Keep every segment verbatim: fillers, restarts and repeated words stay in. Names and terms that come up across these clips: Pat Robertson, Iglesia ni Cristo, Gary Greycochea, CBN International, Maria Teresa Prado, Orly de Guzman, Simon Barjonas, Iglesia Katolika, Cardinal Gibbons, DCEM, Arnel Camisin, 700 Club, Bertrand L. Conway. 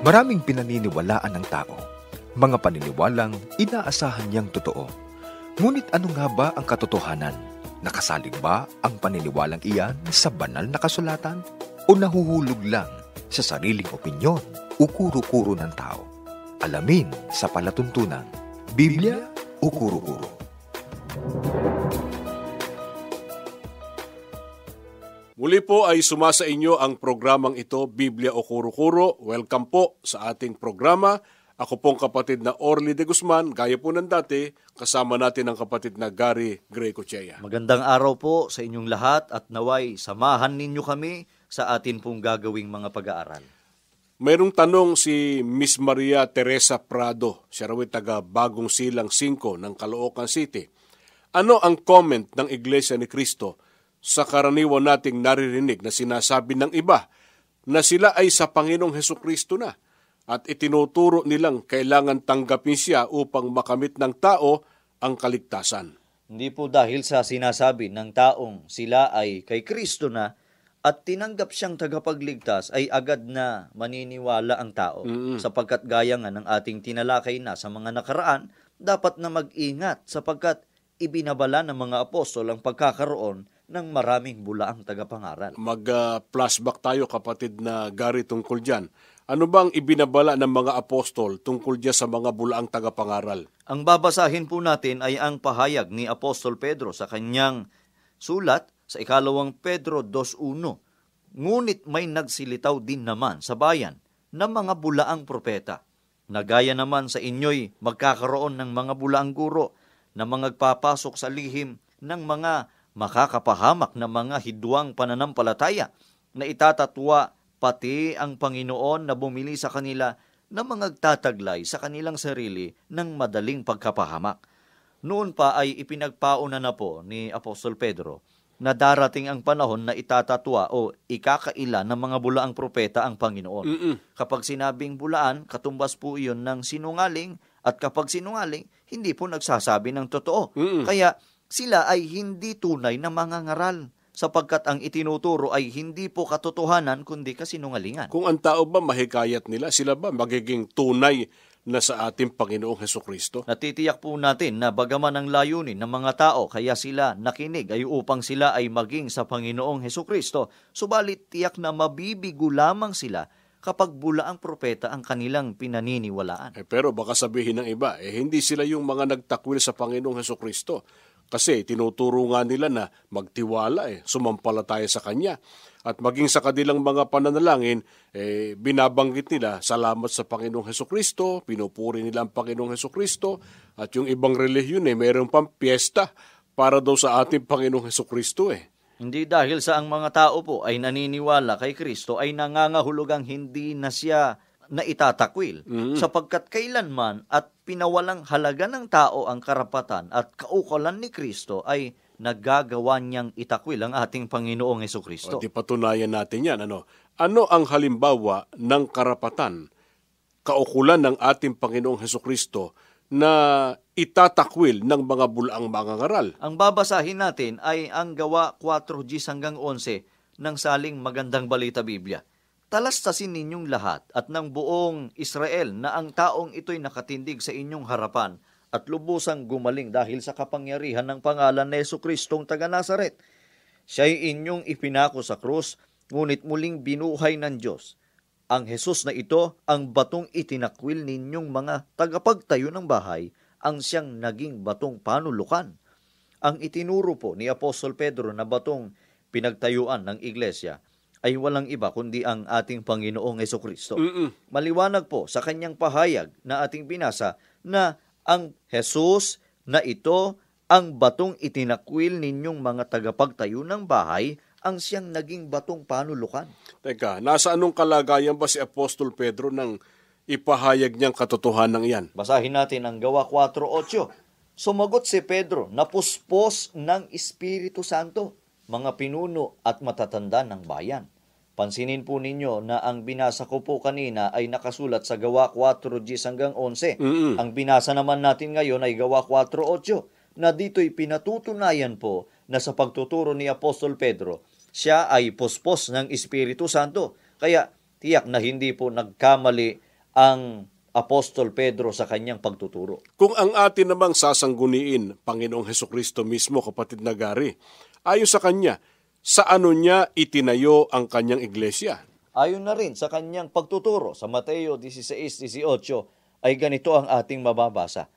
Maraming pinaniniwalaan ng tao, mga paniniwalang inaasahan niyang totoo. Ngunit ano nga ba ang katotohanan? Nakasalig ba ang paniniwalang iyan sa banal na kasulatan? O nahuhulog lang sa sariling opinyon o kuro-kuro ng tao? Alamin sa palatuntunan, Biblia o kuro-kuro? Muli po ay sumasa inyo ang programang ito, Biblia o Kuro-Kuro. Welcome po sa ating programa. Ako pong kapatid na Orly de Guzman, gaya po ng dati, kasama natin ang kapatid na Gary Greycochea. Magandang araw po sa inyong lahat at naway samahan ninyo kami sa atin pong gagawing mga pag-aaral. Mayroong tanong si Miss Maria Teresa Prado, siya raw ay taga Bagong Silang singko ng Caloocan City. Ano ang comment ng Iglesia ni Cristo sa karaniwan nating naririnig na sinasabi ng iba na sila ay sa Panginoong Hesukristo na at itinuturo nilang kailangan tanggapin siya upang makamit ng tao ang kaligtasan? Hindi po dahil sa sinasabi ng taong sila ay kay Kristo na at tinanggap siyang tagapagligtas ay agad na maniniwala ang tao, mm-hmm. sapagkat gaya nga ng ating tinalakay na sa mga nakaraan, dapat na mag-ingat sapagkat ibinabala ng mga apostol ang pagkakaroon ng maraming bulaang tagapangaral. Mag-flashback uh, tayo kapatid na Gary tungkol dyan. Ano bang ibinabala ng mga apostol tungkol dyan sa mga bulaang tagapangaral? Ang babasahin po natin ay ang pahayag ni Apostol Pedro sa kanyang sulat sa ikalawang Pedro two one. Ngunit may nagsilitaw din naman sa bayan ng mga bulaang propeta, na gaya naman sa inyo'y magkakaroon ng mga bulaang guro na mga magpapasok sa lihim ng mga makakapahamak na mga hidwang pananampalataya na itatatwa pati ang Panginoon na bumili sa kanila na mga magtataglay sa kanilang sarili ng madaling pagkapahamak. Noon pa ay ipinagpauna na po ni Apostol Pedro na darating ang panahon na itatatwa o ikakaila ng mga bulaang propeta ang Panginoon. Mm-mm. Kapag sinabing bulaan, katumbas po iyon ng sinungaling, at kapag sinungaling, hindi po nagsasabi ng totoo. Mm-mm. Kaya sila ay hindi tunay na mangangaral sapagkat ang itinuturo ay hindi po katotohanan kundi kasinungalingan. Kung ang tao ba mahikayat nila, sila ba magiging tunay na sa ating Panginoong Hesukristo? Natitiyak po natin na bagaman ang layunin ng mga tao kaya sila nakinig ay upang sila ay maging sa Panginoong Hesukristo, subalit tiyak na mabibigo lamang sila kapag bulaang propeta ang kanilang pinaniniwalaan. Eh, pero baka sabihin ng iba, eh, hindi sila yung mga nagtakwil sa Panginoong Hesukristo. Kasi tinuturo nga nila na magtiwala, eh, sumampalataya sa Kanya. At maging sa kanilang mga pananalangin, eh, binabanggit nila, salamat sa Panginoong Hesukristo, pinupuri nila ang Panginoong Hesukristo, at yung ibang relihiyon, eh, mayroon pang piyesta para daw sa ating Panginoong Hesukristo. Eh. Hindi dahil sa ang mga tao po ay naniniwala kay Kristo, ay nangangahulugang hindi na siya na itatakwil, mm-hmm. sapagkat kailanman at pinawalang halaga ng tao ang karapatan at kaukulan ni Kristo ay naggagawa niyang itakwil ang ating Panginoong Hesukristo. O, di patunayan natin yan. Ano? Ano ang halimbawa ng karapatan, kaukulan ng ating Panginoong Hesukristo na itatakwil ng mga bulaang mangangaral? Ang babasahin natin ay ang Gawa four ten hanggang eleven ng Saling Magandang Balita Biblia. Talastasin ninyong lahat at ng buong Israel na ang taong ito'y nakatindig sa inyong harapan at lubusang gumaling dahil sa kapangyarihan ng pangalan ni Jesucristong taga Nazaret. Siya'y inyong ipinako sa krus, ngunit muling binuhay ng Diyos. Ang Hesus na ito, ang batong itinakwil ninyong mga tagapagtayo ng bahay, ang siyang naging batong panulukan. Ang itinuro po ni Apostol Pedro na batong pinagtayuan ng Iglesia ay walang iba kundi ang ating Panginoong Hesukristo. Maliwanag po sa kanyang pahayag na ating binasa na ang Hesus na ito ang batong itinakwil ninyong mga tagapagtayo ng bahay, ang siyang naging batong panulukan. Teka, nasa anong kalagayan ba si Apostol Pedro nang ipahayag niyang katotohanan yan? Basahin natin ang Gawa four eight. Sumagot si Pedro, napuspos ng Espiritu Santo, mga pinuno at matatanda ng bayan. Pansinin po ninyo na ang binasa ko po kanina ay nakasulat sa Gawa four ten hanggang eleven. Mm-hmm. Ang binasa naman natin ngayon ay Gawa four eight, na dito'y pinatutunayan po na sa pagtuturo ni Apostol Pedro, siya ay puspos ng Espiritu Santo. Kaya tiyak na hindi po nagkamali ang Apostol Pedro sa kanyang pagtuturo. Kung ang atin namang sasangguniin, Panginoong Hesukristo mismo, kapatid na Gary, ayon sa kanya, sa ano niya itinayo ang kanyang iglesia? Ayon na rin sa kanyang pagtuturo sa Mateo sixteen eighteen ay ganito ang ating mababasa.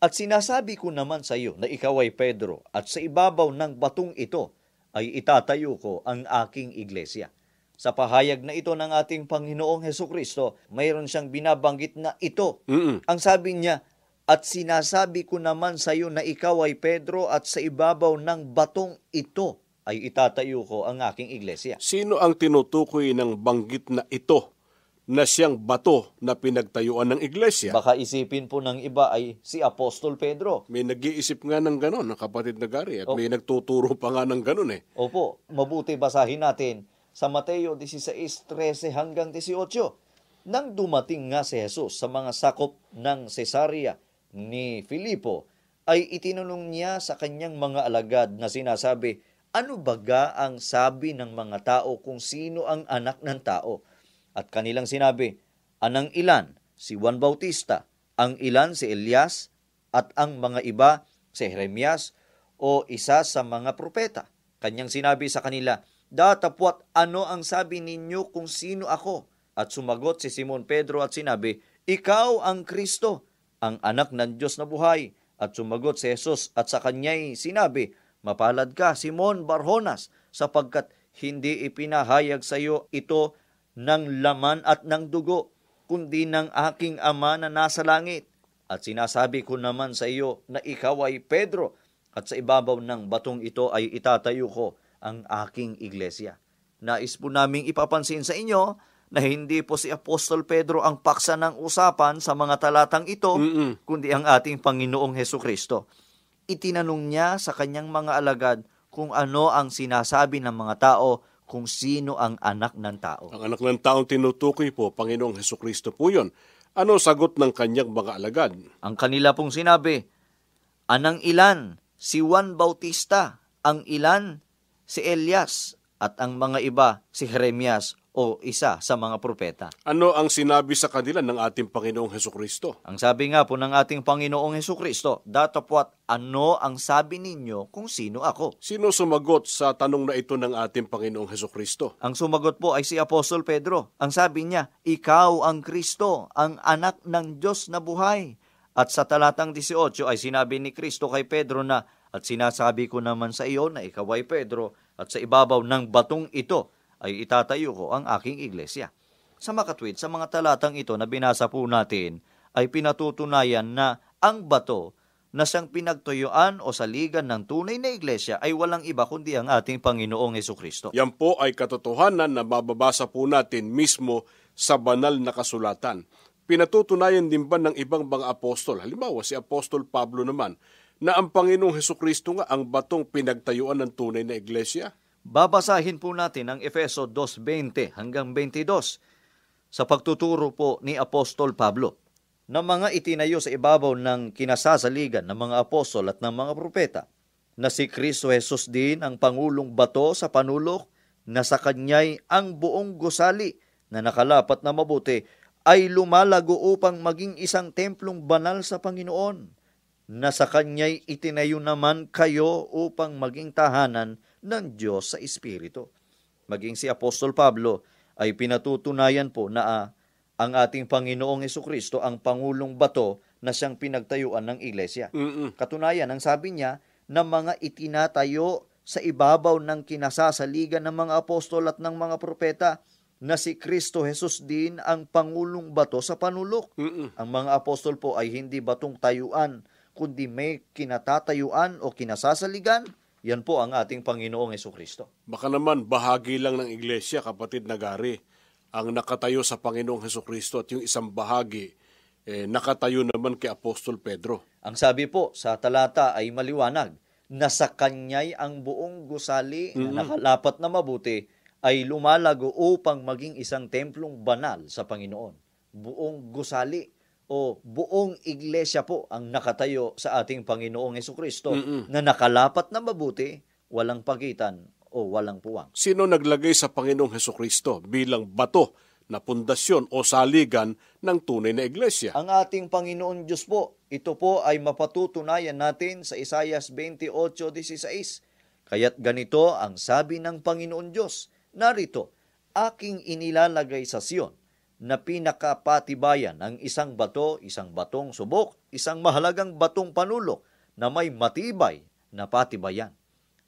At sinasabi ko naman sa iyo na ikaw ay Pedro, at sa ibabaw ng batong ito ay itatayo ko ang aking iglesia. Sa pahayag na ito ng ating Panginoong Hesukristo, mayroon siyang binabanggit na ito. Mm-mm. Ang sabi niya, at sinasabi ko naman sa iyo na ikaw ay Pedro at sa ibabaw ng batong ito ay itatayo ko ang aking iglesia. Sino ang tinutukoy ng banggit na ito na siyang bato na pinagtayuan ng iglesia? Baka isipin po ng iba ay si Apostol Pedro. May nag-iisip nga ng ganon, ang kapatid na Gary, at Opo. May nagtuturo pa nga ng ganon eh. Opo, mabuti basahin natin sa Mateo sixteen thirteen hanggang eighteen. Nang dumating nga si Jesus sa mga sakop ng Cesarea ni Filipo, ay itinulong niya sa kanyang mga alagad na sinasabi, ano baga ang sabi ng mga tao kung sino ang anak ng tao? At kanilang sinabi, anang ilan si Juan Bautista, ang ilan si Elias, at ang mga iba si Jeremias o isa sa mga propeta. Kanyang sinabi sa kanila, datapwat ano ang sabi ninyo kung sino ako? At sumagot si Simon Pedro at sinabi, ikaw ang Kristo, ang anak ng Diyos na buhay. At sumagot si Jesus at sa kanya'y sinabi, mapalad ka, Simon Barjonas, sapagkat hindi ipinahayag sa iyo ito ng laman at ng dugo, kundi ng aking Ama na nasa langit. At sinasabi ko naman sa iyo na ikaw ay Pedro, at sa ibabaw ng batong ito ay itatayo ko ang aking iglesia. Nais po naming ipapansin sa inyo na hindi po si Apostol Pedro ang paksa ng usapan sa mga talatang ito, mm-mm, kundi ang ating Panginoong Hesukristo. Itinanong niya sa kanyang mga alagad kung ano ang sinasabi ng mga tao kung sino ang anak ng tao. Ang anak ng tao tinutukoy po, Panginoong Hesukristo po yun. Ano sagot ng kanyang mga alagad? Ang kanila pong sinabi, anang ilan si Juan Bautista, ang ilan si Elias, at ang mga iba si Jeremias o isa sa mga propeta. Ano ang sinabi sa kanila ng ating Panginoong Hesukristo? Ang sabi nga po ng ating Panginoong Hesukristo, datapwat ano ang sabi ninyo kung sino ako? Sino sumagot sa tanong na ito ng ating Panginoong Hesukristo? Ang sumagot po ay si Apostol Pedro. Ang sabi niya, ikaw ang Kristo, ang anak ng Diyos na buhay. At sa talatang eighteen ay sinabi ni Kristo kay Pedro na, at sinasabi ko naman sa iyo na ikaw ay Pedro, at sa ibabaw ng batong ito ay itatayo ko ang aking iglesia. Sa makatwid, sa mga talatang ito na binasa po natin, ay pinatutunayan na ang bato na siyang pinagtuyuan o saligan ng tunay na iglesia ay walang iba kundi ang ating Panginoong Hesukristo. Yan po ay katotohanan na mababasa po natin mismo sa banal na kasulatan. Pinatutunayan din ba ng ibang mga apostol, halimbawa si Apostol Pablo naman, na ang Panginoong Hesukristo nga ang batong pinagtayuan ng tunay na iglesia? Babasahin po natin ang Efeso two twenty hanggang twenty-two sa pagtuturo po ni Apostol Pablo na mga itinayo sa ibabaw ng kinasasaligan ng mga apostol at ng mga propeta, na si Kristo Jesus din ang pangulong bato sa panulok, na sa kanya'y ang buong gusali na nakalapat na mabuti ay lumalago upang maging isang templong banal sa Panginoon, na sa kanya'y itinayo naman kayo upang maging tahanan ng Diyos sa Espiritu. Maging si Apostol Pablo ay pinatutunayan po na ah, ang ating Panginoong Hesukristo ang pangulong bato na siyang pinagtayuan ng iglesia. Mm-mm. Katunayan, ang sabi niya na mga itinatayo sa ibabaw ng kinasasaligan ng mga apostol at ng mga propeta, na si Kristo Jesus din ang pangulong bato sa panulok. Mm-mm. Ang mga apostol po ay hindi batong tayuan, kundi may kinatatayuan o kinasasaligan. Yan po ang ating Panginoong Hesukristo. Baka naman bahagi lang ng iglesia, kapatid na Gary, ang nakatayo sa Panginoong Hesukristo, at yung isang bahagi eh, nakatayo naman kay Apostol Pedro. Ang sabi po sa talata ay maliwanag na sa kanya'y ang buong gusali, mm-hmm, na nakalapat na mabuti ay lumalago upang maging isang templong banal sa Panginoon. Buong gusali o buong iglesia po ang nakatayo sa ating Panginoong Hesukristo na nakalapat na mabuti, walang pagitan o walang puwang. Sino naglagay sa Panginoong Hesukristo bilang bato na pundasyon o saligan ng tunay na iglesia. Ang ating Panginoon Diyos po, ito po ay mapatutunayan natin sa Isaias twenty-eight sixteen. Kaya't ganito ang sabi ng Panginoon Diyos, narito, aking inilalagay sa Sion na pinakapatibayan ang isang bato, isang batong subok, isang mahalagang batong panulok na may matibay na patibayan.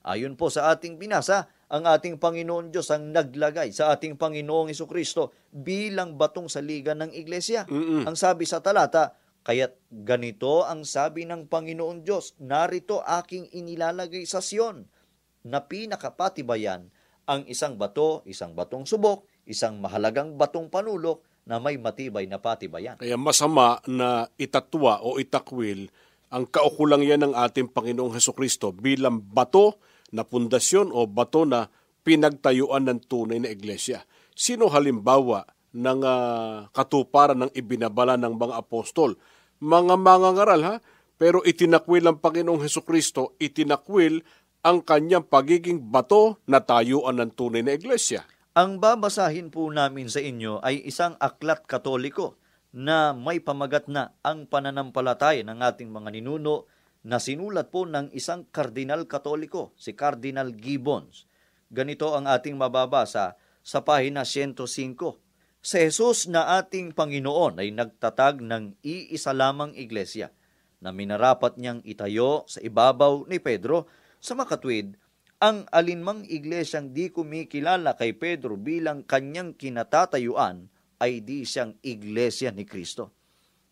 Ayon po sa ating binasa, ang ating Panginoon Diyos ang naglagay sa ating Panginoong Jesucristo bilang batong saligan ng iglesia. Mm-mm. Ang sabi sa talata, kaya't ganito ang sabi ng Panginoon Diyos, narito aking inilalagay sa Sion na pinakapatibayan ang isang bato, isang batong subok, isang mahalagang batong panulok na may matibay na patibayan. Kaya masama na itatwa o itakwil ang kaukulang yan ng ating Panginoong Jesucristo bilang bato na pundasyon o bato na pinagtayuan ng tunay na iglesia. Sino halimbawa ng uh, katuparan ng ibinabala ng mga apostol? Mga mangangaral ha, pero itinakwil ang Panginoong Jesucristo, itinakwil ang kanyang pagiging bato na tayuan ng tunay na iglesia. Ang babasahin po namin sa inyo ay isang aklat Katoliko na may pamagat na ang pananampalataya ng ating mga ninuno, na sinulat po ng isang kardinal Katoliko, si Cardinal Gibbons. Ganito ang ating mababasa sa pahina one oh five. Si Jesus na ating Panginoon ay nagtatag ng iisa lamang iglesia na minarapat niyang itayo sa ibabaw ni Pedro. Sa makatwid, ang alinmang iglesyang di kumikilala kay Pedro bilang kanyang kinatatayuan ay di siyang Iglesia ni Cristo.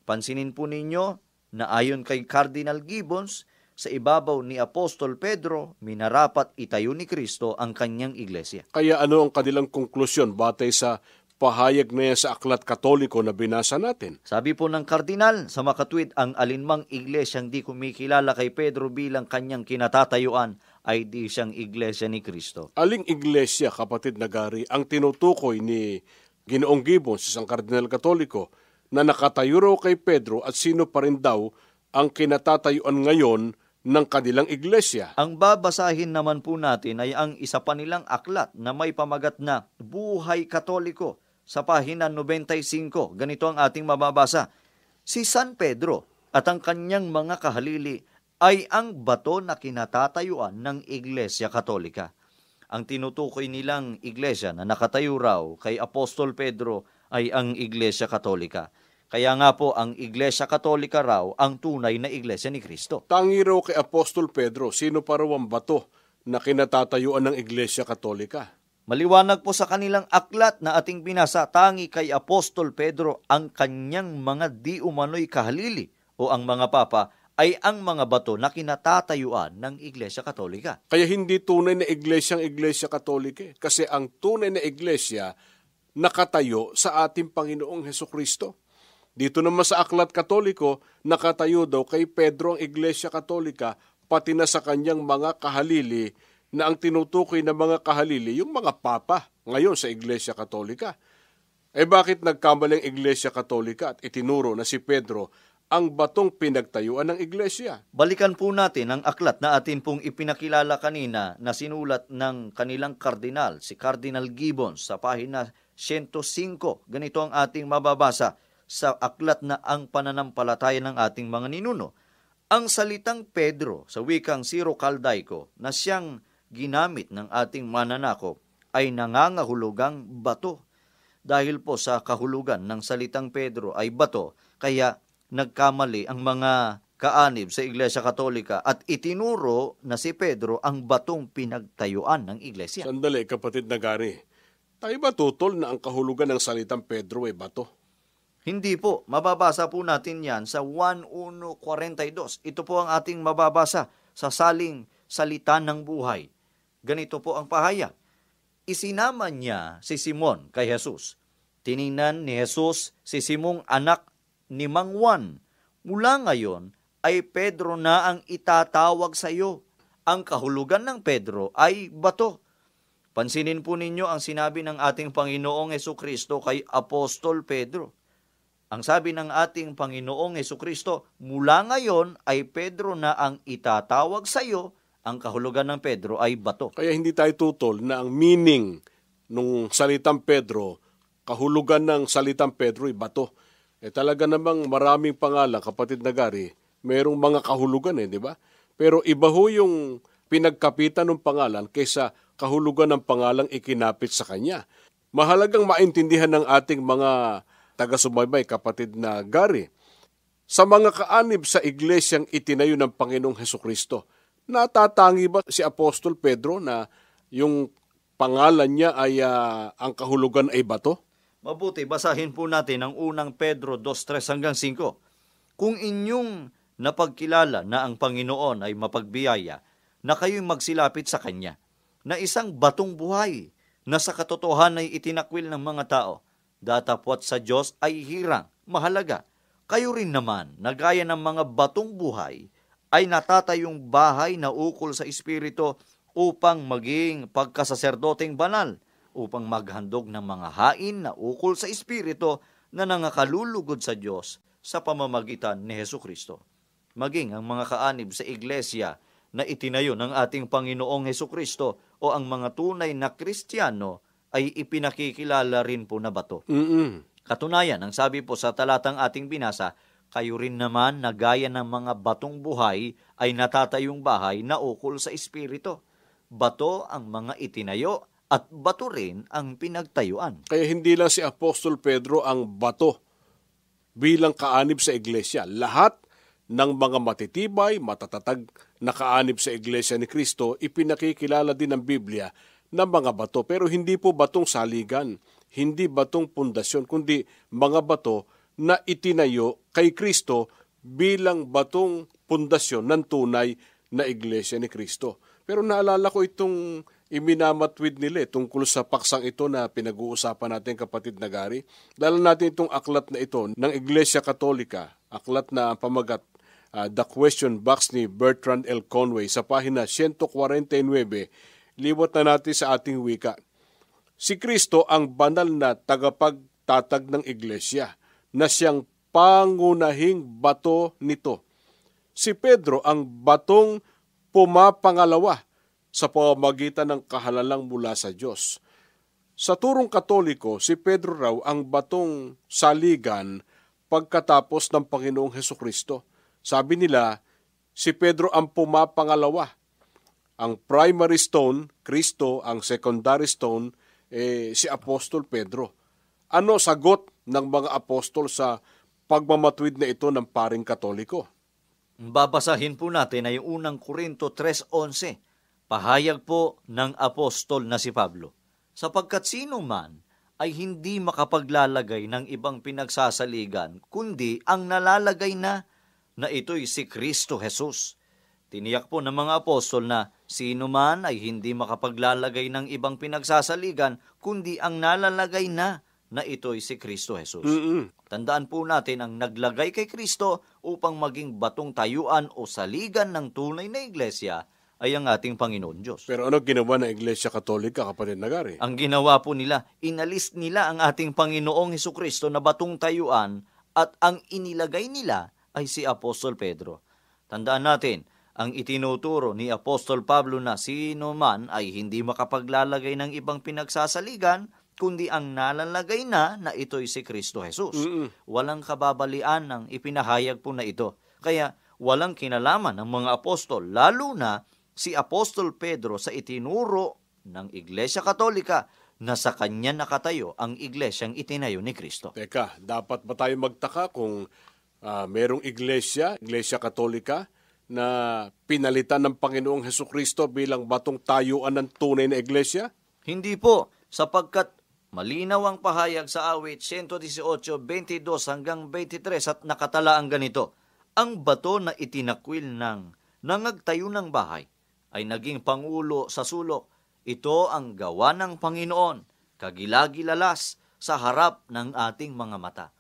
Pansinin po ninyo, na ayon kay Cardinal Gibbons, sa ibabaw ni Apostol Pedro, minarapat itayo ni Kristo ang kanyang iglesia. Kaya ano ang kanilang konklusyon batay sa pahayag na yan sa aklat Katoliko na binasa natin? Sabi po ng Kardinal, sa makatwid, ang alinmang iglesyang di kumikilala kay Pedro bilang kanyang kinatatayuan ay di siyang Iglesia ni Kristo. Aling iglesia, kapatid na Gary, ang tinutukoy ni Ginoong Gibbons, isang Kardinal Katoliko, na nakatayo raw kay Pedro at sino pa rin daw ang kinatatayuan ngayon ng kanilang iglesia? Ang babasahin naman po natin ay ang isa pa nilang aklat na may pamagat na Buhay Katoliko sa pahina ninety-five. Ganito ang ating mababasa. Si San Pedro at ang kanyang mga kahalili ay ang bato na kinatatayuan ng Iglesia Katolika. Ang tinutukoy nilang iglesia na nakatayo raw kay Apostol Pedro ay ang Iglesia Katolika. Kaya nga po, ang Iglesia Katolika raw ang tunay na Iglesia ni Kristo. Tangi raw kay Apostol Pedro, sino pa raw ang bato na kinatatayuan ng Iglesia Katolika? Maliwanag po sa kanilang aklat na ating binasa, tangi kay Apostol Pedro ang kanyang mga di umano'y kahalili o ang mga papa ay ang mga bato na kinatatayuan ng Iglesia Katolika. Kaya hindi tunay na iglesia ang Iglesia Katolika, kasi ang tunay na iglesia nakatayo sa ating Panginoong Jesucristo. Dito naman sa aklat Katoliko, nakatayo daw kay Pedro ang Iglesia Katolika, pati na sa kanyang mga kahalili, na ang tinutukoy na mga kahalili, yung mga papa ngayon sa Iglesia Katolika. Eh bakit nagkamali ang Iglesia Katolika at itinuro na si Pedro ang batong pinagtayuan ng iglesia? Balikan po natin ang aklat na atin pong ipinakilala kanina na sinulat ng kanilang kardinal, si Cardinal Gibbons, sa pahina one oh five. Ganito ang ating mababasa sa aklat na ang pananampalataya ng ating mga ninuno. Ang salitang Pedro sa wikang Siro Caldaico na siyang ginamit ng ating mananakop ay nangangahulugang bato. Dahil po sa kahulugan ng salitang Pedro ay bato, kaya nagkamali ang mga kaanib sa Iglesia Katolika at itinuro na si Pedro ang batong pinagtayuan ng iglesia. Sandali, kapatid na Gary. Tayo ba tutol na ang kahulugan ng salitang Pedro ay bato? Hindi po. Mababasa po natin yan sa one one forty-two. Ito po ang ating mababasa sa saling Salita ng Buhay. Ganito po ang pahayag. Isinama niya si Simon kay Jesus. Tiningnan ni Jesus si Simong anak ni Mang Juan, mula ngayon ay Pedro na ang itatawag sa iyo. Ang kahulugan ng Pedro ay bato. Pansinin po ninyo ang sinabi ng ating Panginoong Jesucristo kay Apostol Pedro. Ang sabi ng ating Panginoong Jesucristo, mula ngayon ay Pedro na ang itatawag sa iyo. Ang kahulugan ng Pedro ay bato. Kaya hindi tayo tutol na ang meaning ng salitang Pedro kahulugan ng salitang Pedro ay bato. Eh talaga namang maraming pangalan, kapatid na Gary, merong mga kahulugan eh, di ba? Pero iba ho yung pinagkapitan ng pangalan kaysa kahulugan ng pangalang ikinapit sa kanya. Mahalagang maintindihan ng ating mga taga-subaybay, kapatid na Gary, sa mga kaanib sa iglesyang itinayo ng Panginoong Hesukristo. Natatangi ba si Apostol Pedro na yung pangalan niya ay uh, ang kahulugan ay bato? Mabuti, basahin po natin ang unang Pedro two, three hanggang five. Kung inyong napagkilala na ang Panginoon ay mapagbiyaya, na kayo'y magsilapit sa Kanya, na isang batong buhay na sa katotohanan ay itinakwil ng mga tao, datapwat sa Diyos ay hirang, mahalaga. Kayo rin naman, na gaya ng mga batong buhay, ay natatayong bahay na ukol sa Espiritu upang maging pagkasaserdoteng banal, upang maghandog ng mga hain na ukol sa Espiritu na nangakalulugod sa Diyos sa pamamagitan ni Hesukristo. Maging ang mga kaanib sa iglesia na itinayo ng ating Panginoong Hesukristo o ang mga tunay na Kristiyano ay ipinakikilala rin po na bato. Mm-mm. Katunayan, ang sabi po sa talatang ating binasa, kayo rin naman na gaya ng mga batong buhay ay natatayong bahay na ukol sa Espiritu. Bato ang mga itinayo at bato rin ang pinagtayuan. Kaya hindi lang si Apostol Pedro ang bato bilang kaanib sa iglesia. Lahat ng mga matitibay, matatatag na kaanib sa iglesia ni Kristo, ipinakikilala din ng Biblia ng mga bato. Pero hindi po batong saligan. Hindi batong pundasyon, kundi mga bato na itinayo kay Kristo bilang batong pundasyon ng tunay na iglesia ni Kristo. Pero naalala ko itong iminamatwid nila tungkol sa paksang ito na pinag-uusapan natin, kapatid na Gary. Dala natin itong aklat na ito ng Iglesia Katolika, aklat na pamagat uh, The Question Box ni Bertrand L. Conway sa pahina one forty-nine. Libot na natin sa ating wika. Si Kristo ang banal na tagapagtatag ng iglesia na siyang pangunahing bato nito. Si Pedro ang batong pumapangalawa sa pamamagitan ng kahalalang mula sa Diyos. Sa turong Katoliko, si Pedro raw ang batong saligan pagkatapos ng Panginoong Hesukristo. Sabi nila, si Pedro ang pumapangalawa. Ang primary stone, Kristo, ang secondary stone, Eh, si Apostol Pedro. Ano sagot ng mga apostol sa pagmamatwid na ito ng paring Katoliko? Babasahin po natin ay unang Korinto three eleven. Pahayag po ng apostol na si Pablo. Sapagkat sino man ay hindi makapaglalagay ng ibang pinagsasaligan, kundi ang nalalagay na na ito'y si Kristo Jesus. Tiniyak po ng mga apostol na sino man ay hindi makapaglalagay ng ibang pinagsasaligan, kundi ang nalalagay na na ito'y si Kristo Jesus. Mm-hmm. Tandaan po natin ang naglagay kay Kristo upang maging batong tayuan o saligan ng tunay na iglesia ay ang ating Panginoon Diyos. Pero ano ginawa ng Iglesia Katolika, kapatid na Gary? Ang ginawa po nila, inalis nila ang ating Panginoong Hesukristo na batong tayuan at ang inilagay nila ay si Apostol Pedro. Tandaan natin, ang itinuturo ni Apostol Pablo na sino man ay hindi makapaglalagay ng ibang pinagsasaligan, kundi ang nalalagay na na ito'y si Kristo Jesus. Mm-hmm. Walang kababalian ang ipinahayag po na ito. Kaya walang kinalaman ng mga apostol, lalo na si Apostol Pedro sa itinuro ng Iglesia Katolika na sa kanya nakatayo ang iglesyang itinayo ni Kristo. Teka, dapat ba tayo magtaka kung uh, merong iglesia, Iglesia Katolika, na pinalitan ng Panginoong Hesukristo bilang batong tayuan ng tunay na iglesia? Hindi po, sapagkat malinaw ang pahayag sa awit one eighteen, twenty-two hanggang twenty-three at nakatala ang ganito. Ang bato na itinakwil ng nangagtayo ng bahay ay naging pangulo sa sulok. Ito ang gawa ng Panginoon, kagilagilalas sa harap ng ating mga mata.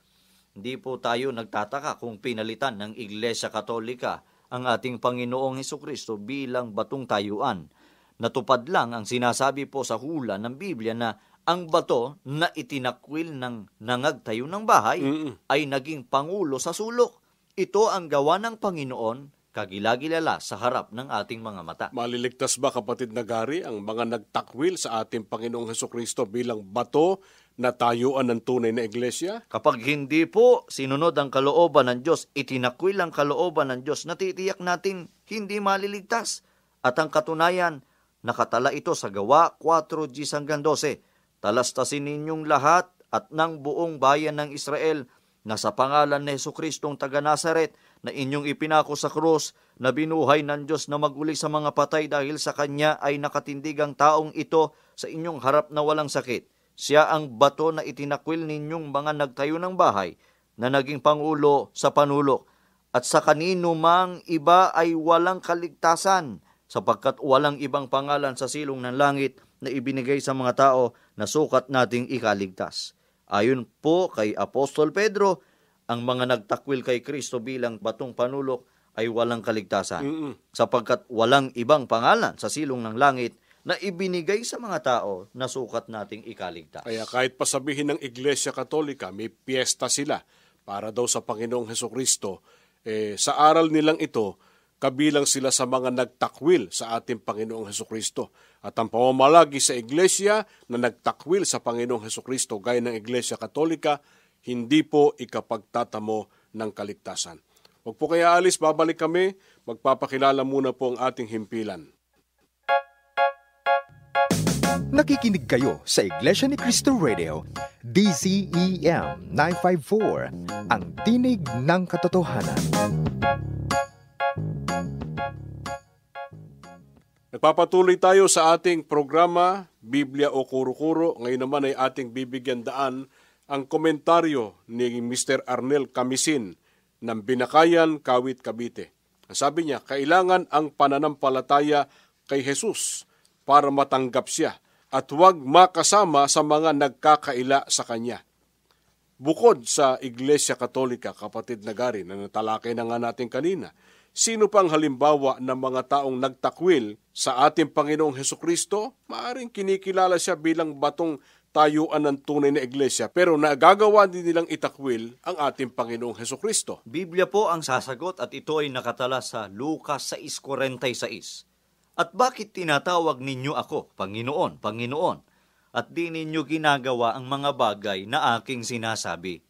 Hindi po tayo nagtataka kung pinalitan ng Iglesia Katolika ang ating Panginoong Hesukristo bilang batong tayuan. Natupad lang ang sinasabi po sa hula ng Biblia na ang bato na itinakwil ng nangagtayo ng bahay mm-hmm. ay naging pangulo sa sulok. Ito ang gawa ng Panginoon, kagilagilala sa harap ng ating mga mata. Maliligtas ba, kapatid na Gary, ang mga nagtakwil sa ating Panginoong Hesukristo bilang bato na tayuan ng tunay na iglesia? Kapag hindi po sinunod ang kalooban ng Diyos, itinakwil ang kalooban ng Diyos, natitiyak natin hindi maliligtas. At ang katunayan, nakatala ito sa Gawa four G hanggang twelve. Talastasin ninyong lahat at ng buong bayan ng Israel na sa pangalan ni Hesukristong taga Nazaret na inyong ipinako sa krus na binuhay ng Diyos na maguli sa mga patay dahil sa kanya ay nakatindig ang taong ito sa inyong harap na walang sakit. Siya ang bato na itinakwil ninyong mga nagtayo ng bahay na naging pangulo sa panulok at sa kanino mang iba ay walang kaligtasan sapagkat walang ibang pangalan sa silong ng langit na ibinigay sa mga tao na sukat nating ikaligtas. Ayon po kay Apostol Pedro, ang mga nagtakwil kay Kristo bilang batong panulok ay walang kaligtasan Mm-mm. sapagkat walang ibang pangalan sa silong ng langit na ibinigay sa mga tao na sukat nating ikaligtas. Kaya kahit pasabihin ng Iglesia Katolika, may piyesta sila para daw sa Panginoong Hesukristo, eh, sa aral nilang ito, kabilang sila sa mga nagtakwil sa ating Panginoong Hesukristo. At ang pamamalagi sa Iglesia na nagtakwil sa Panginoong Hesukristo gaya ng Iglesia Katolika, hindi po ikapagtatamo ng kaligtasan. Huwag po kaya alis, babalik kami, magpapakilala muna po ang ating himpilan. Nakikinig kayo sa Iglesia ni Cristo Radio, D C E M nine five four, ang tinig ng katotohanan. Nagpapatuloy tayo sa ating programa, Biblia o Kuro-Kuro. Ngayon naman ay ating bibigyan daan ang komentaryo ni Mister Arnel Camisin ng Binakayan, Kawit, Cavite. Sabi niya, kailangan ang pananampalataya kay Jesus para matanggap siya, at huwag makasama sa mga nagkakaila sa kanya. Bukod sa Iglesia Katolika, kapatid na Gary, na natalakay na nga natin kanina, sino pang halimbawa ng mga taong nagtakwil sa ating Panginoong Hesukristo? Maaring kinikilala siya bilang batong tayuan ng tunay na iglesia, pero nagagawa din nilang itakwil ang ating Panginoong Hesukristo. Biblia po ang sasagot at ito ay nakatala sa Lucas six forty-six. At bakit tinatawag ninyo ako, Panginoon, Panginoon, at di ninyo ginagawa ang mga bagay na aking sinasabi?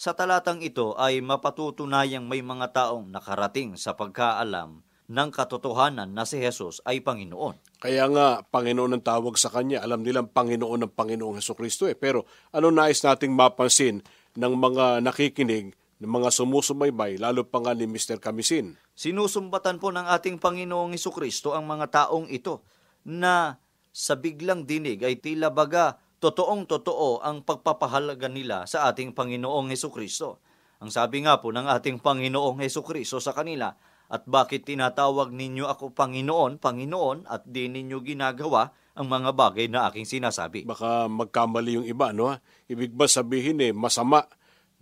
Sa talatang ito ay mapatutunayang may mga taong nakarating sa pagkaalam ng katotohanan na si Jesus ay Panginoon. Kaya nga, Panginoon ang tawag sa Kanya. Alam nilang Panginoon ng Panginoong Hesukristo eh. Pero ano nais nating mapansin ng mga nakikinig, ng mga sumusumaybay, lalo pa nga ni Mister Camisin? Sinusumbatan po ng ating Panginoong Hesukristo ang mga taong ito na sa biglang dinig ay tila baga totoong-totoo ang pagpapahalaga nila sa ating Panginoong Hesukristo. Ang sabi nga po ng ating Panginoong Hesukristo sa kanila, at bakit tinatawag ninyo ako Panginoon, Panginoon, at di ninyo ginagawa ang mga bagay na aking sinasabi? Baka magkamali yung iba, no? Ibig ba sabihin eh, masama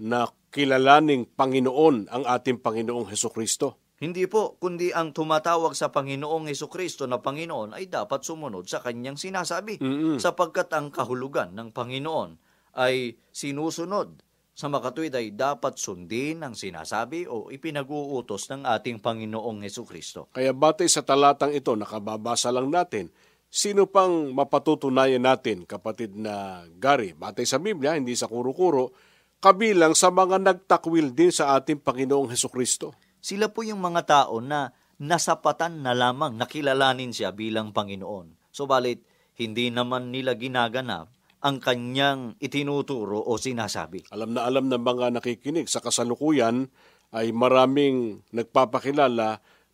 na kilalaning Panginoon ang ating Panginoong Hesukristo? Hindi po, kundi ang tumatawag sa Panginoong Hesukristo na Panginoon ay dapat sumunod sa kanyang sinasabi, mm-hmm. sapagkat ang kahulugan ng Panginoon ay sinusunod. Sa makatuwid ay dapat sundin ang sinasabi o ipinag-uutos ng ating Panginoong Hesukristo. Kaya batay sa talatang ito, nakababasa lang natin, sino pang mapatutunayan natin, kapatid na Gary, batay sa Biblia, hindi sa kuro-kuro, kabilang sa mga nagtakwil din sa ating Panginoong Hesukristo? Sila po yung mga tao na nasapatan na lamang nakilalanin siya bilang Panginoon. Subalit, hindi naman nila ginaganap ang kanyang itinuturo o sinasabi. Alam na alam ng mga nakikinig sa kasalukuyan ay maraming nagpapakilala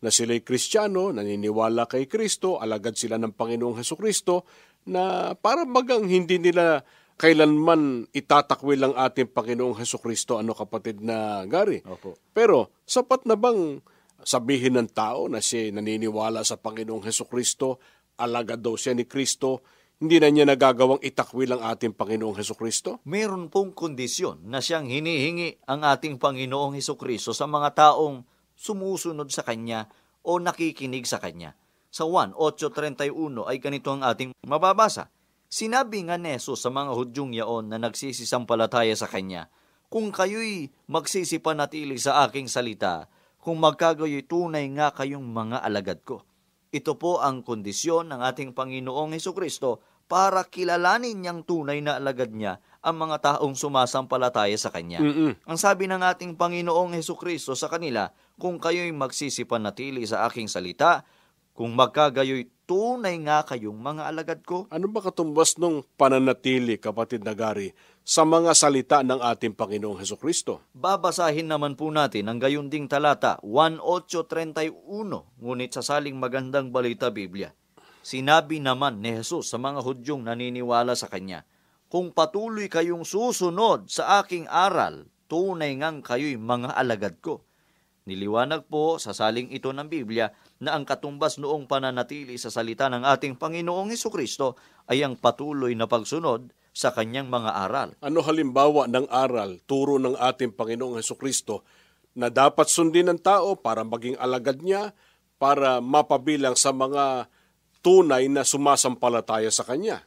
na sila'y Kristiyano, naniniwala kay Kristo, alagad sila ng Panginoong Hesukristo, na para bagang hindi nila kailanman itatakwil ang ating Panginoong Hesukristo, ano kapatid na Gary? Opo. Pero sapat na bang sabihin ng tao na siya naniniwala sa Panginoong Hesukristo, alagad daw siya ni Kristo, hindi na niya nagagawang itakwil ang ating Panginoong Hesukristo? Meron pong kondisyon na siyang hinihingi ang ating Panginoong Hesukristo sa mga taong sumusunod sa Kanya o nakikinig sa Kanya. Sa one eight thirty-one ay ganito ang ating mababasa. Sinabi nga ni Jesus sa mga Hudyong yaon na nagsisisampalataya sa Kanya, kung kayo'y magsisipanatili sa aking salita, kung magkagayoy tunay nga kayong mga alagad ko. Ito po ang kondisyon ng ating Panginoong Hesukristo para kilalanin niyang tunay na alagad niya ang mga taong sumasampalataya sa Kanya. Mm-mm. Ang sabi ng ating Panginoong Hesukristo sa kanila, kung kayo'y magsisipanatili sa aking salita, kung magkagayoy tunay nga kayong mga alagad ko. Ano ba katumbas nung pananatili, kapatid na Gary, sa mga salita ng ating Panginoong Hesukristo? Babasahin naman po natin ang gayunding talata one eight three one, ngunit sa saling magandang balita Biblia. Sinabi naman ni Jesus sa mga Hudyong naniniwala sa Kanya, kung patuloy kayong susunod sa aking aral, tunay ngang kayo'y mga alagad ko. Niliwanag po sa saling ito ng Biblia na ang katumbas noong pananatili sa salita ng ating Panginoong Hesukristo ay ang patuloy na pagsunod sa kanyang mga aral. Ano halimbawa ng aral, turo ng ating Panginoong Hesukristo na dapat sundin ng tao para maging alagad niya, para mapabilang sa mga tunay na sumasampalataya sa kanya?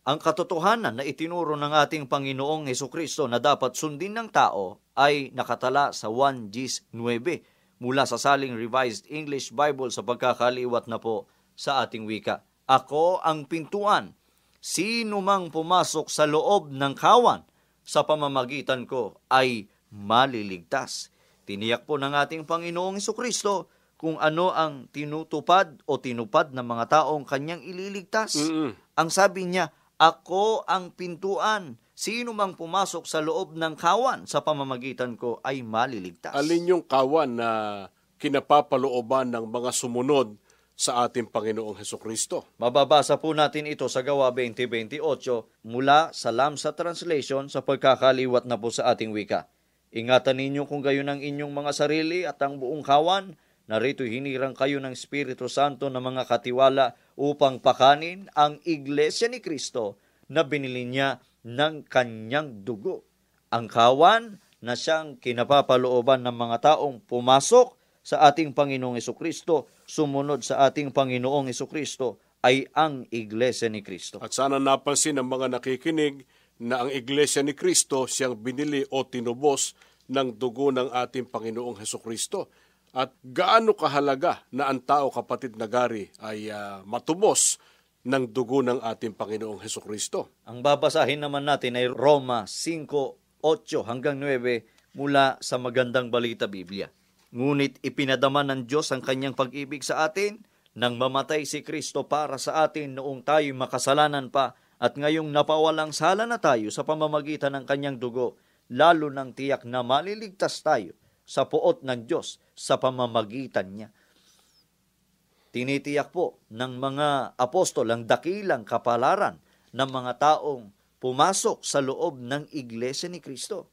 Ang katotohanan na itinuro ng ating Panginoong Hesukristo na dapat sundin ng tao ay nakatala sa one Gs nine mula sa saling Revised English Bible sa pagkakaliwat na po sa ating wika. Ako ang pintuan. Sino mang pumasok sa loob ng kawan sa pamamagitan ko ay maliligtas. Tiniyak po ng ating Panginoong Hesukristo kung ano ang tinutupad o tinupad ng mga taong kanyang ililigtas. Mm-hmm. Ang sabi niya, ako ang pintuan. Sino mang pumasok sa loob ng kawan sa pamamagitan ko ay maliligtas. Alin yung kawan na kinapapalooban ng mga sumunod sa ating Panginoong Hesukristo? Mababasa po natin ito sa Gawa twenty twenty-eight mula sa Lamsa Translation sa pagkakaliwat na po sa ating wika. Ingatan ninyo kung gayon ang inyong mga sarili at ang buong kawan. Narito hinirang kayo ng Espiritu Santo ng mga katiwala upang pakanin ang Iglesia ni Cristo na binili niya ng kanyang dugo. Ang kawan na siyang kinapapalooban ng mga taong pumasok sa ating Panginoong Hesukristo, sumunod sa ating Panginoong Hesukristo ay ang Iglesia ni Cristo. At sana napansin ng mga nakikinig na ang Iglesia ni Cristo siyang binili o tinubos ng dugo ng ating Panginoong Hesukristo. At gaano kahalaga na ang tao, kapatid na Gary, ay uh, matubos ng dugo ng ating Panginoong Hesukristo. Ang babasahin naman natin ay Roma five eight to nine mula sa Magandang Balita Biblia. Ngunit ipinadama ng Diyos ang kanyang pag-ibig sa atin nang mamatay si Kristo para sa atin noong tayo makasalanan pa, at ngayong napawalang sala na tayo sa pamamagitan ng kanyang dugo, lalo nang tiyak na maliligtas tayo sa poot ng Diyos sa pamamagitan niya. Tinitiyak po ng mga apostol ang dakilang kapalaran ng mga taong pumasok sa loob ng Iglesia ni Cristo.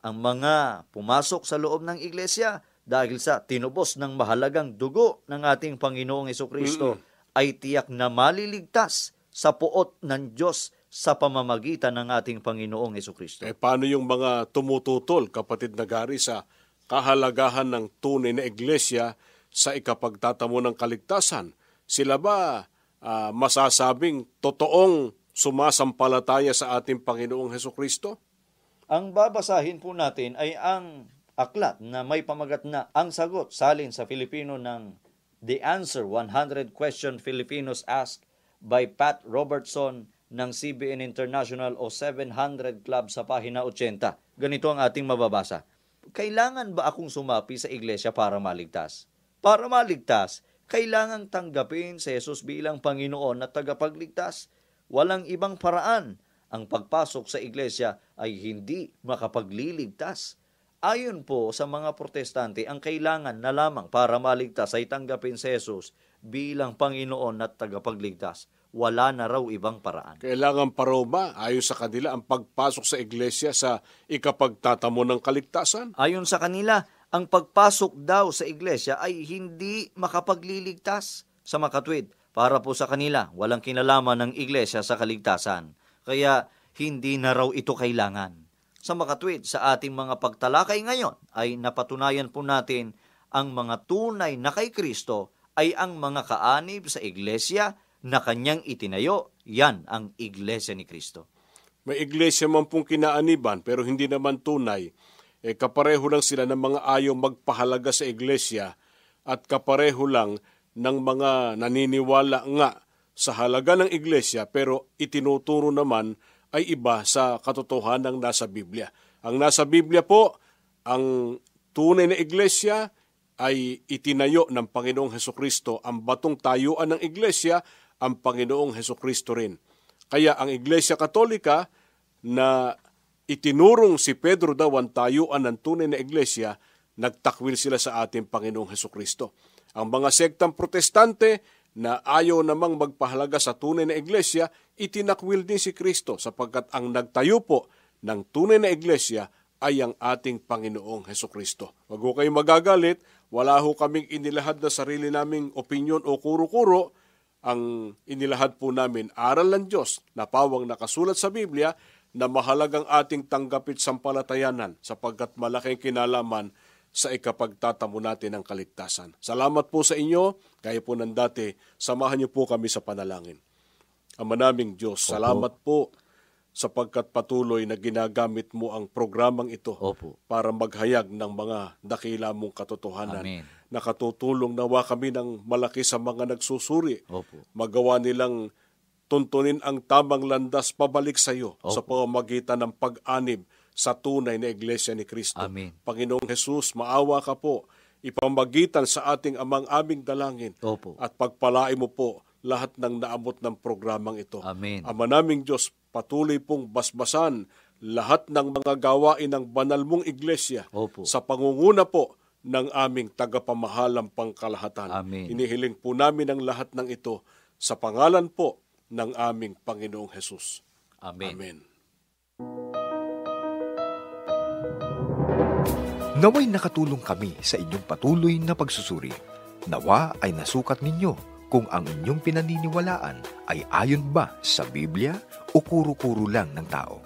Ang mga pumasok sa loob ng Iglesia dahil sa tinubos ng mahalagang dugo ng ating Panginoong Hesukristo mm-hmm. ay tiyak na maliligtas sa poot ng Diyos sa pamamagitan ng ating Panginoong Hesukristo. Eh paano yung mga tumututol, kapatid na Gary, sa kahalagahan ng tunay na iglesia sa ikapagtatamo ng kaligtasan? Sila ba uh, masasabing totoong sumasampalataya sa ating Panginoong Hesukristo? Ang babasahin po natin ay ang aklat na may pamagat na Ang Sagot, salin sa Filipino ng The Answer, one hundred Question Filipinos Asked by Pat Robertson ng C B N International o seven hundred Club sa pahina eighty. Ganito ang ating mababasa. Kailangan ba akong sumapi sa iglesia para maligtas? Para maligtas, kailangang tanggapin si Jesus bilang Panginoon at tagapagligtas. Walang ibang paraan. Ang pagpasok sa iglesia ay hindi makapagliligtas. Ayon po sa mga Protestante, ang kailangan na lamang para maligtas ay tanggapin si Jesus bilang Panginoon at tagapagligtas. Wala na raw ibang paraan. Kailangan pa raw ba, ayon sa kanila, ang pagpasok sa iglesia sa ikapagtatamo ng kaligtasan? Ayon sa kanila, ang pagpasok daw sa iglesia ay hindi makapagliligtas. Sa makatwid, para po sa kanila, walang kinalaman ng iglesia sa kaligtasan. Kaya hindi na raw ito kailangan. Sa makatwid, sa ating mga pagtalakay ngayon, ay napatunayan po natin ang mga tunay na kay Kristo ay ang mga kaanib sa iglesia na kanyang itinayo. Yan ang Iglesia ni Kristo. May iglesia man pong kinaaniban pero hindi naman tunay. eh kapareho lang sila ng mga ayaw magpahalaga sa iglesia at kapareho lang ng mga naniniwala nga sa halaga ng iglesia pero itinuturo naman ay iba sa katotohanan ng nasa Biblia. Ang nasa Biblia po, ang tunay na iglesia ay itinayo ng Panginoong Hesukristo. Ang batong tayuan ng iglesia, ang Panginoong Hesukristo rin. Kaya ang Iglesia Katolika na itinurong si Pedro daw ang tayuan ng tunay na iglesia, nagtakwil sila sa ating Panginoong Hesukristo. Ang mga sektang protestante na ayaw namang magpahalaga sa tunay na iglesia, itinakwil din si Kristo sapagkat ang nagtayo po ng tunay na iglesia ay ang ating Panginoong Hesukristo. Wag ho kayong magagalit, wala ho kaming inilahad na sarili naming opinyon o kuro-kuro. Ang inilahad po namin, aral ng Diyos na pawang nakasulat sa Biblia na mahalagang ating tanggapit sa palatayanan sapagkat malaking kinalaman sa ikapagtatamo natin ng kaligtasan. Salamat po sa inyo, kayo po ng dati, samahan niyo po kami sa panalangin. Ama naming Diyos, Opo. Salamat po sapagkat patuloy na ginagamit mo ang programang ito Opo. Para maghayag ng mga dakila mong katotohanan. Amen. Nakatutulong nawa kami ng malaki sa mga nagsusuri. Opo. Magawa nilang tuntunin ang tamang landas pabalik sa iyo Opo. Sa pamamagitan ng pag-anib sa tunay na Iglesia ni Cristo. Amen. Panginoong Jesus, maawa ka po. Ipamagitan sa ating amang aming dalangin Opo. At pagpalain mo po lahat ng naabot ng programang ito. Amen. Ama naming Diyos, patuloy pong basbasan lahat ng mga gawain ng banal mong iglesia Opo. Sa pangunguna po ng aming tagapamahalang pangkalahatan. Amen. Inihiling po namin ang lahat ng ito sa pangalan po ng aming Panginoong Hesus. Amen. Amen. Nawa'y nakatulong kami sa inyong patuloy na pagsusuri. Nawa ay nasukat ninyo kung ang inyong pinaniniwalaan ay ayon ba sa Biblia o kuro-kuro lang ng tao.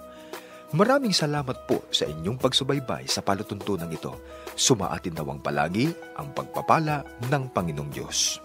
Maraming salamat po sa inyong pagsubaybay sa palatuntunan ito. Sumaatin nawang palagi ang pagpapala ng Panginoong Diyos.